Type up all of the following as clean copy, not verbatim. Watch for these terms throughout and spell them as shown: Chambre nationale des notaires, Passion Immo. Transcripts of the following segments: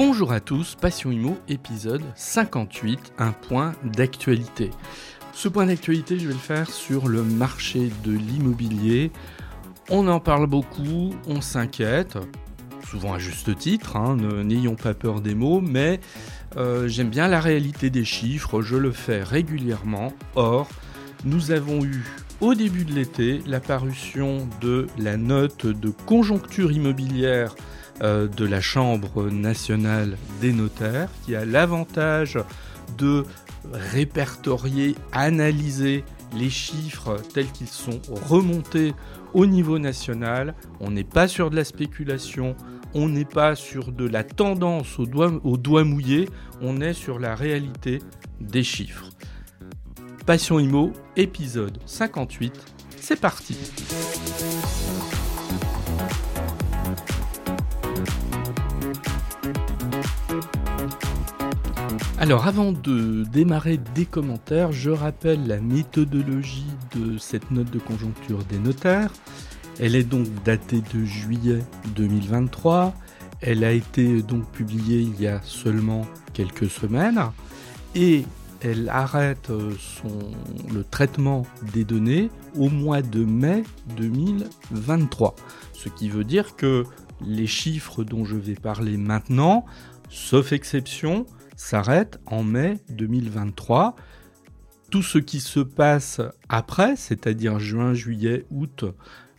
Bonjour à tous, Passion Immo, épisode 58, un point d'actualité. Ce point d'actualité, je vais le faire sur le marché de l'immobilier. On en parle beaucoup, on s'inquiète, souvent à juste titre, n'ayons pas peur des mots, mais j'aime bien la réalité des chiffres, je le fais régulièrement. Or, nous avons eu au début de l'été la parution de la note de conjoncture immobilière de la Chambre nationale des notaires, qui a l'avantage de répertorier, analyser les chiffres tels qu'ils sont remontés au niveau national. On n'est pas sur de la spéculation, on n'est pas sur de la tendance au doigt mouillé, on est sur la réalité des chiffres. Passion Immo, épisode 58, c'est parti. Alors avant de démarrer des commentaires, je rappelle la méthodologie de cette note de conjoncture des notaires. Elle est donc datée de juillet 2023. Elle a été donc publiée il y a seulement quelques semaines et elle arrête le traitement des données au mois de mai 2023. Ce qui veut dire que les chiffres dont je vais parler maintenant, sauf exception, s'arrête en mai 2023. Tout ce qui se passe après, c'est-à-dire juin, juillet, août,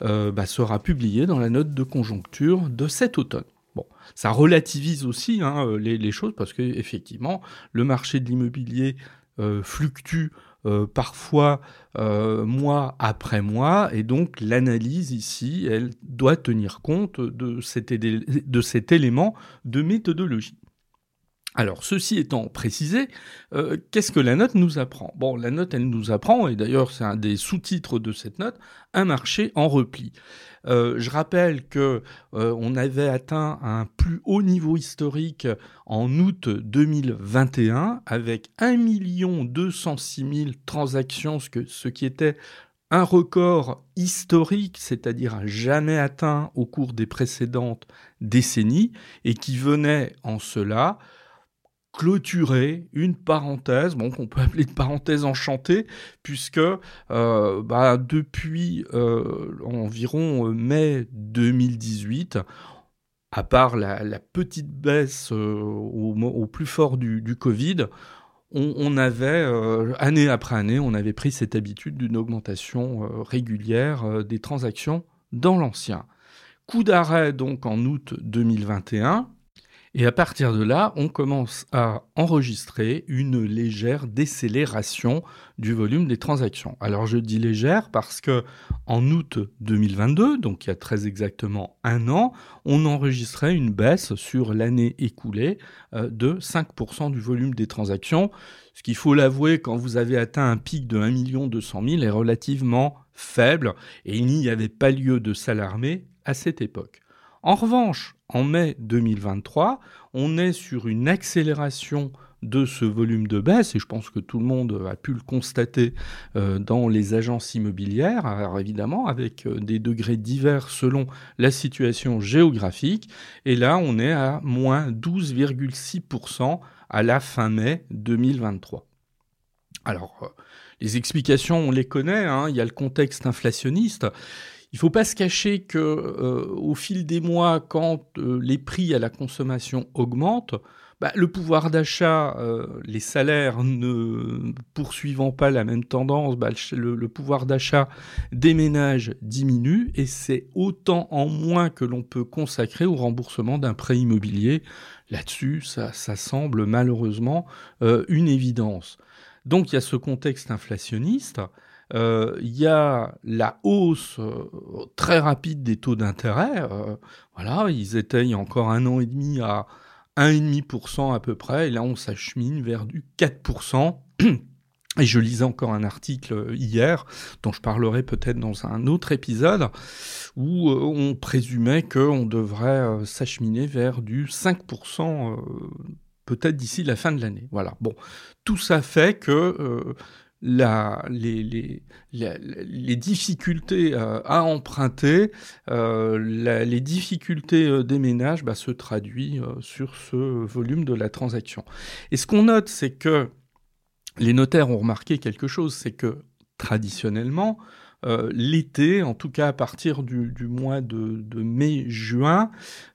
sera publié dans la note de conjoncture de cet automne. Bon, ça relativise aussi les choses parce que effectivement, le marché de l'immobilier fluctue parfois mois après mois, et donc l'analyse ici, elle doit tenir compte de cet élément de méthodologie. Alors, ceci étant précisé, qu'est-ce que la note nous apprend ? Bon, la note, elle nous apprend, et d'ailleurs, c'est un des sous-titres de cette note, un marché en repli. Je rappelle que on avait atteint un plus haut niveau historique en août 2021, avec 1 206 000 transactions, ce qui était un record historique, c'est-à-dire jamais atteint au cours des précédentes décennies, et qui venait en cela clôturer une parenthèse, bon, qu'on peut appeler une parenthèse enchantée, puisque depuis environ mai 2018, à part la petite baisse au plus fort du Covid, on avait, année après année, on avait pris cette habitude d'une augmentation régulière des transactions dans l'ancien. Coup d'arrêt donc en août 2021. Et à partir de là, on commence à enregistrer une légère décélération du volume des transactions. Alors je dis légère parce que en août 2022, donc il y a très exactement un an, on enregistrait une baisse sur l'année écoulée de 5% du volume des transactions. Ce qu'il faut l'avouer, quand vous avez atteint un pic de 1 200 000 est relativement faible et il n'y avait pas lieu de s'alarmer à cette époque. En revanche, en mai 2023, on est sur une accélération de ce volume de baisse, et je pense que tout le monde a pu le constater dans les agences immobilières, alors évidemment avec des degrés divers selon la situation géographique, et là on est à moins 12,6% à la fin mai 2023. Alors, les explications, on les connaît, il y a le contexte inflationniste. Il ne faut pas se cacher que au fil des mois, quand les prix à la consommation augmentent, le pouvoir d'achat, les salaires ne poursuivant pas la même tendance, le pouvoir d'achat des ménages diminue et c'est autant en moins que l'on peut consacrer au remboursement d'un prêt immobilier. Là-dessus, ça semble malheureusement une évidence. Donc il y a ce contexte inflationniste. Il y a la hausse très rapide des taux d'intérêt. Ils étaient il y a encore un an et demi à 1,5% à peu près. Et là, on s'achemine vers du 4%. Et je lisais encore un article hier, dont je parlerai peut-être dans un autre épisode, où on présumait qu'on devrait s'acheminer vers du 5%, peut-être d'ici la fin de l'année. Voilà. Bon, tout ça fait que les difficultés à emprunter, les difficultés des ménages se traduisent sur ce volume de la transaction. Et ce qu'on note, c'est que les notaires ont remarqué quelque chose, c'est que traditionnellement, l'été, en tout cas à partir du mois de mai-juin,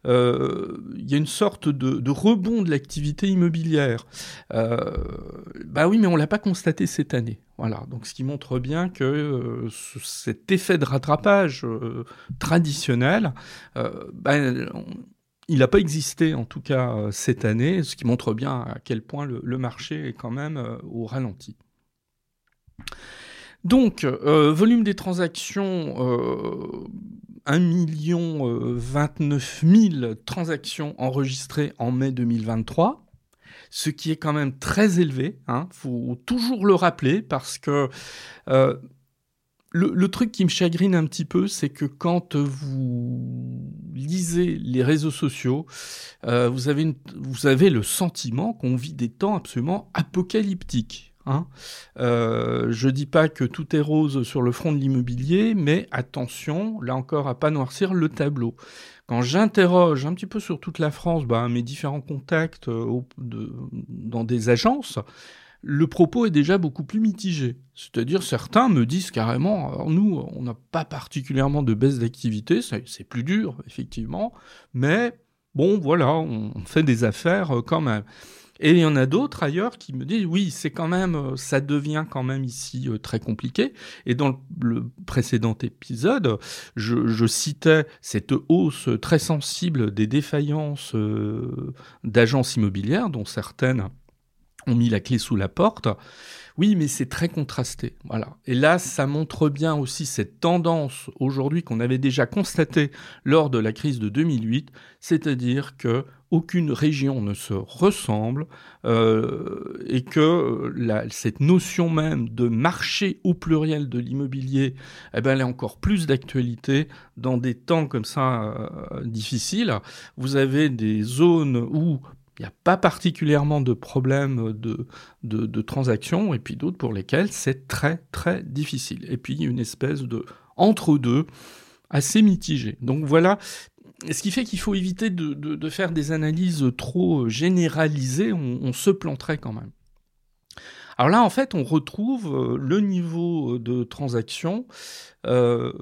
il y a une sorte de rebond de l'activité immobilière. Oui, mais on ne l'a pas constaté cette année. Voilà, donc ce qui montre bien que cet effet de rattrapage traditionnel, il n'a pas existé en tout cas cette année, ce qui montre bien à quel point le marché est quand même au ralenti. Donc, volume des transactions, 1 029 000 transactions enregistrées en mai 2023. Ce qui est quand même très élevé, hein. Faut toujours le rappeler parce que le truc qui me chagrine un petit peu, c'est que quand vous lisez les réseaux sociaux, vous avez le sentiment qu'on vit des temps absolument apocalyptiques. Hein. Je dis pas que tout est rose sur le front de l'immobilier, mais attention, là encore, à pas noircir le tableau. Quand j'interroge un petit peu sur toute la France, mes différents contacts dans des agences, le propos est déjà beaucoup plus mitigé. C'est-à-dire, certains me disent carrément, alors nous, on n'a pas particulièrement de baisse d'activité, c'est plus dur, effectivement, mais bon, voilà, on fait des affaires quand même. Et il y en a d'autres ailleurs qui me disent « Oui, c'est quand même, ça devient quand même ici très compliqué. » Et dans le précédent épisode, je citais cette hausse très sensible des défaillances d'agences immobilières, dont certaines ont mis la clé sous la porte. Oui, mais c'est très contrasté. Voilà. Et là, ça montre bien aussi cette tendance aujourd'hui qu'on avait déjà constatée lors de la crise de 2008, c'est-à-dire que aucune région ne se ressemble et que cette notion même de marché au pluriel de l'immobilier, elle est encore plus d'actualité dans des temps comme ça difficiles. Vous avez des zones où il n'y a pas particulièrement de problème de transactions et puis d'autres pour lesquelles c'est très, très difficile. Et puis, une espèce de entre-deux assez mitigé. Donc voilà. Ce qui fait qu'il faut éviter de faire des analyses trop généralisées, on se planterait quand même. Alors là, en fait, on retrouve le niveau de transaction de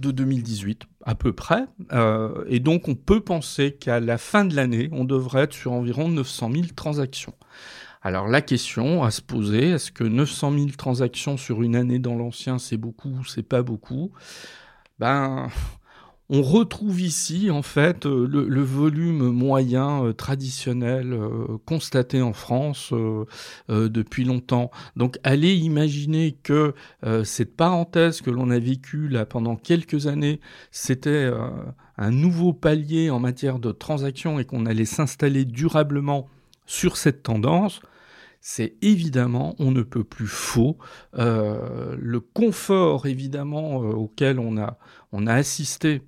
2018 à peu près. Et donc, on peut penser qu'à la fin de l'année, on devrait être sur environ 900 000 transactions. Alors la question à se poser, est-ce que 900 000 transactions sur une année dans l'ancien, c'est beaucoup ou c'est pas beaucoup ? On retrouve ici, en fait, le volume moyen traditionnel constaté en France depuis longtemps. Donc, allez imaginer que cette parenthèse que l'on a vécue là pendant quelques années, c'était un nouveau palier en matière de transactions et qu'on allait s'installer durablement sur cette tendance. C'est évidemment, on ne peut plus faux. Le confort, évidemment, auquel on a assisté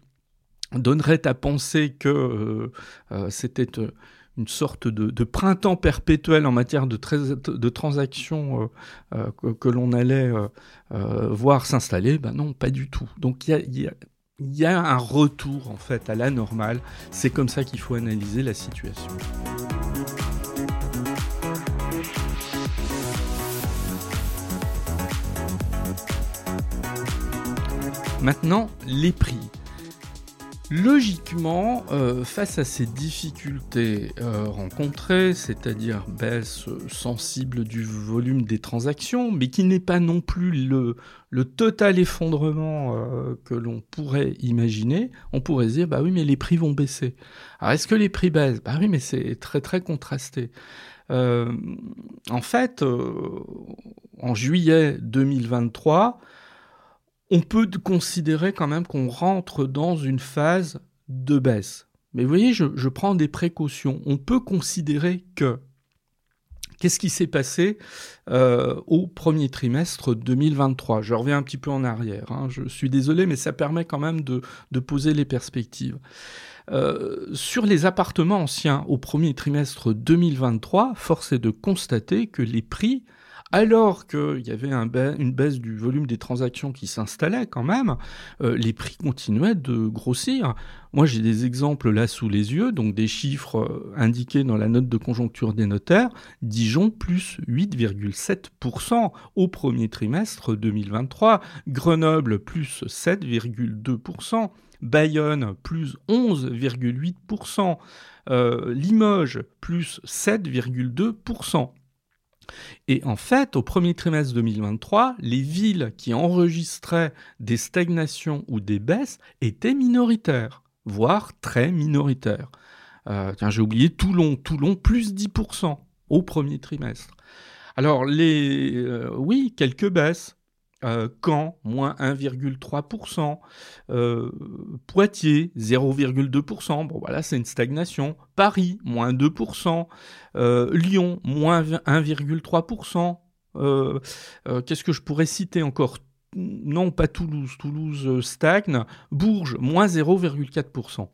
donnerait à penser que c'était une sorte de printemps perpétuel en matière de transactions que l'on allait voir s'installer. Non, pas du tout. Donc il y a un retour en fait à la normale. C'est comme ça qu'il faut analyser la situation. Maintenant, les prix. Logiquement, face à ces difficultés rencontrées, c'est-à-dire baisse sensible du volume des transactions, mais qui n'est pas non plus le total effondrement que l'on pourrait imaginer, on pourrait se dire, oui, mais les prix vont baisser. Alors, est-ce que les prix baissent ? Oui, mais c'est très, très contrasté. En fait, en juillet 2023, on peut considérer quand même qu'on rentre dans une phase de baisse. Mais vous voyez, je prends des précautions. On peut considérer que... Qu'est-ce qui s'est passé au premier trimestre 2023 ? Je reviens un petit peu en arrière. Hein. Je suis désolé, mais ça permet quand même de poser les perspectives. Sur les appartements anciens au premier trimestre 2023, force est de constater que les prix alors qu'il y avait une baisse du volume des transactions qui s'installait quand même, les prix continuaient de grossir. Moi, j'ai des exemples là sous les yeux, donc des chiffres indiqués dans la note de conjoncture des notaires. Dijon, plus 8,7% au premier trimestre 2023. Grenoble, plus 7,2%. Bayonne, plus 11,8%. Limoges, plus 7,2%. Et en fait, au premier trimestre 2023, les villes qui enregistraient des stagnations ou des baisses étaient minoritaires, voire très minoritaires. J'ai oublié Toulon, plus 10% au premier trimestre. Alors, quelques baisses. Caen, moins 1,3%, Poitiers, 0,2%, bon voilà, c'est une stagnation, Paris, moins 2%, Lyon, moins 1,3%, qu'est-ce que je pourrais citer encore ? Non, pas Toulouse stagne, Bourges, moins 0,4%.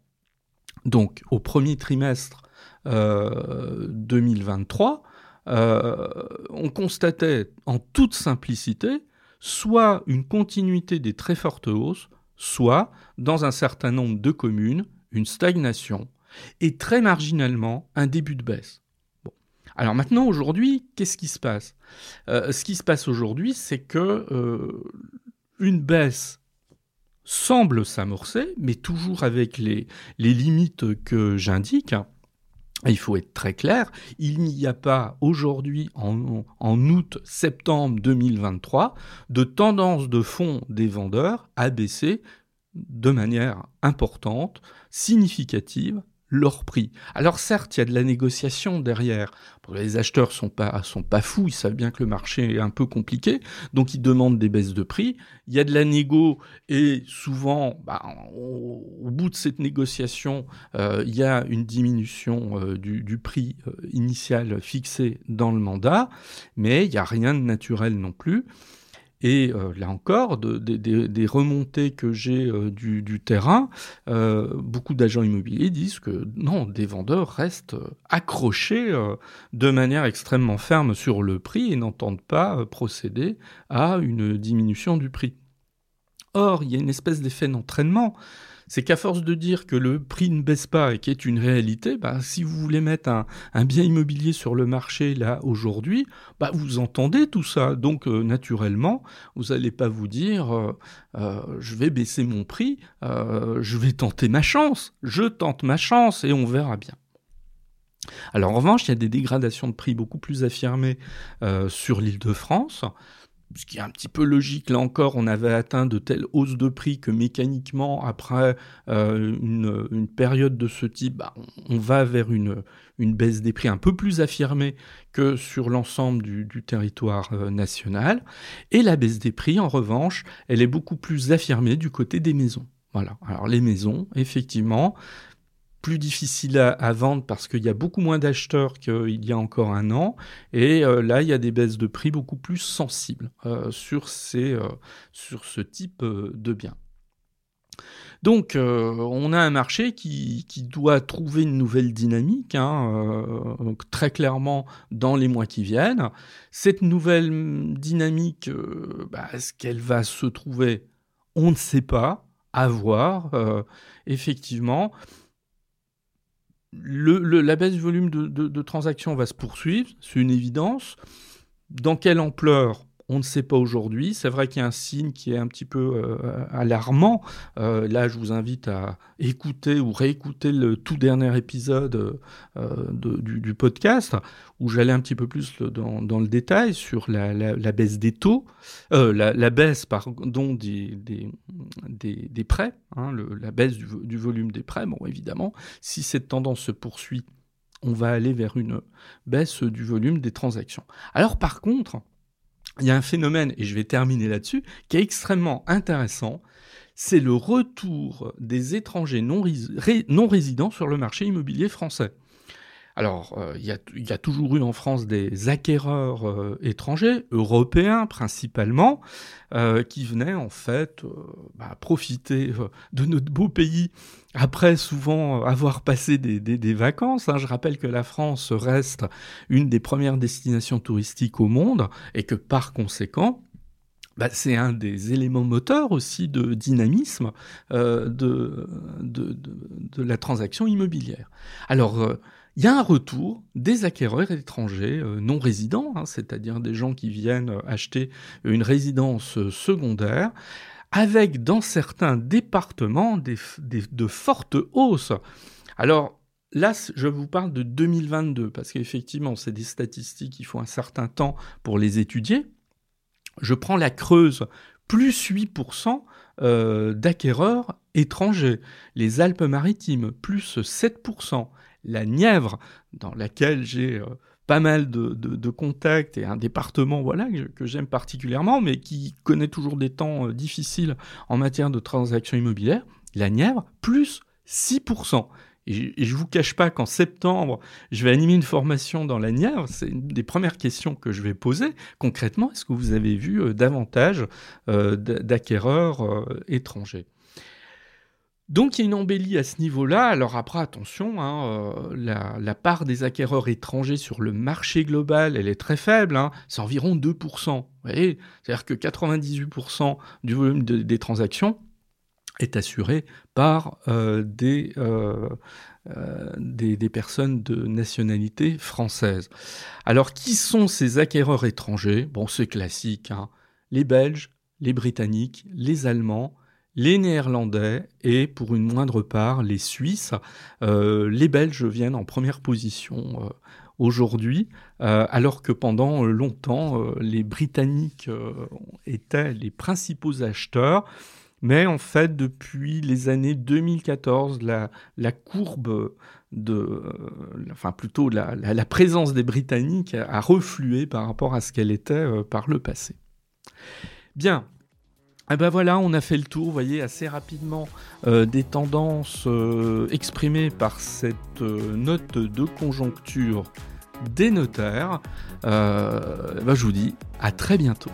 Donc, au premier trimestre 2023, on constatait en toute simplicité soit une continuité des très fortes hausses, soit, dans un certain nombre de communes, une stagnation, et très marginalement, un début de baisse. Bon. Alors maintenant, aujourd'hui, qu'est-ce qui se passe ? Ce qui se passe aujourd'hui, c'est que une baisse semble s'amorcer, mais toujours avec les limites que j'indique. Il faut être très clair, il n'y a pas aujourd'hui, en août-septembre 2023, de tendance de fond des vendeurs à baisser de manière importante, significative, leur prix. Alors certes, il y a de la négociation derrière. Les acheteurs sont pas fous, ils savent bien que le marché est un peu compliqué, donc ils demandent des baisses de prix. Il y a de la négo et souvent, au bout de cette négociation, il y a une diminution du prix initial fixé dans le mandat, mais il n'y a rien de naturel non plus. Et là encore, des remontées que j'ai du terrain, beaucoup d'agents immobiliers disent que non, des vendeurs restent accrochés de manière extrêmement ferme sur le prix et n'entendent pas procéder à une diminution du prix. Or, il y a une espèce d'effet d'entraînement. C'est qu'à force de dire que le prix ne baisse pas et qui est une réalité, si vous voulez mettre un bien immobilier sur le marché là aujourd'hui, vous entendez tout ça. Donc naturellement, vous n'allez pas vous dire je vais baisser mon prix, je vais tenter ma chance, je tente ma chance et on verra bien. Alors en revanche, il y a des dégradations de prix beaucoup plus affirmées sur l'Île-de-France. Ce qui est un petit peu logique, là encore, on avait atteint de telles hausses de prix que mécaniquement, après une période de ce type, on va vers une baisse des prix un peu plus affirmée que sur l'ensemble du territoire national. Et la baisse des prix, en revanche, elle est beaucoup plus affirmée du côté des maisons. Voilà. Alors les maisons, effectivement, plus difficile à vendre parce qu'il y a beaucoup moins d'acheteurs qu'il y a encore un an. Et là, il y a des baisses de prix beaucoup plus sensibles sur ce type de biens. Donc, on a un marché qui doit trouver une nouvelle dynamique, donc très clairement dans les mois qui viennent. Cette nouvelle dynamique, est-ce qu'elle va se trouver ? On ne sait pas, à voir, effectivement. La baisse du volume de transactions va se poursuivre, c'est une évidence. Dans quelle ampleur ? On ne sait pas aujourd'hui. C'est vrai qu'il y a un signe qui est un petit peu alarmant. Là, je vous invite à écouter ou réécouter le tout dernier épisode du podcast où j'allais un petit peu plus dans le détail sur la baisse des taux, la baisse pardon des prêts, la baisse du volume des prêts. Bon, évidemment, si cette tendance se poursuit, on va aller vers une baisse du volume des transactions. Alors, par contre, il y a un phénomène, et je vais terminer là-dessus, qui est extrêmement intéressant, c'est le retour des étrangers non résidents sur le marché immobilier français. Alors, il y a toujours eu en France des acquéreurs étrangers, européens principalement, qui venaient en fait profiter de notre beau pays après souvent avoir passé des vacances. Hein. Je rappelle que la France reste une des premières destinations touristiques au monde et que par conséquent, c'est un des éléments moteurs aussi de dynamisme de la transaction immobilière. Alors, il y a un retour des acquéreurs étrangers non résidents, hein, c'est-à-dire des gens qui viennent acheter une résidence secondaire, avec dans certains départements de fortes hausses. Alors là, je vous parle de 2022, parce qu'effectivement, c'est des statistiques, il faut un certain temps pour les étudier. Je prends la Creuse, plus 8% d'acquéreurs étrangers. Les Alpes-Maritimes, plus 7%. La Nièvre, dans laquelle j'ai pas mal de contacts et un département que j'aime particulièrement, mais qui connaît toujours des temps difficiles en matière de transactions immobilières. La Nièvre, plus 6%. Et je ne vous cache pas qu'en septembre, je vais animer une formation dans la Nièvre. C'est une des premières questions que je vais poser. Concrètement, est-ce que vous avez vu davantage d'acquéreurs étrangers ? Donc, il y a une embellie à ce niveau-là. Alors après, attention, la part des acquéreurs étrangers sur le marché global, elle est très faible. Hein, c'est environ 2%. Vous voyez, c'est-à-dire que 98% du volume des transactions est assuré par des personnes de nationalité française. Alors, qui sont ces acquéreurs étrangers ? Bon, c'est classique, hein. Les Belges, les Britanniques, les Allemands, les Néerlandais et, pour une moindre part, les Suisses. Les Belges viennent en première position aujourd'hui, alors que pendant longtemps, les Britanniques étaient les principaux acheteurs. Mais en fait, depuis les années 2014, la courbe la présence des Britanniques a reflué par rapport à ce qu'elle était par le passé. Bien. Eh ben voilà, on a fait le tour, vous voyez, assez rapidement des tendances exprimées par cette note de conjoncture des notaires. Je vous dis à très bientôt.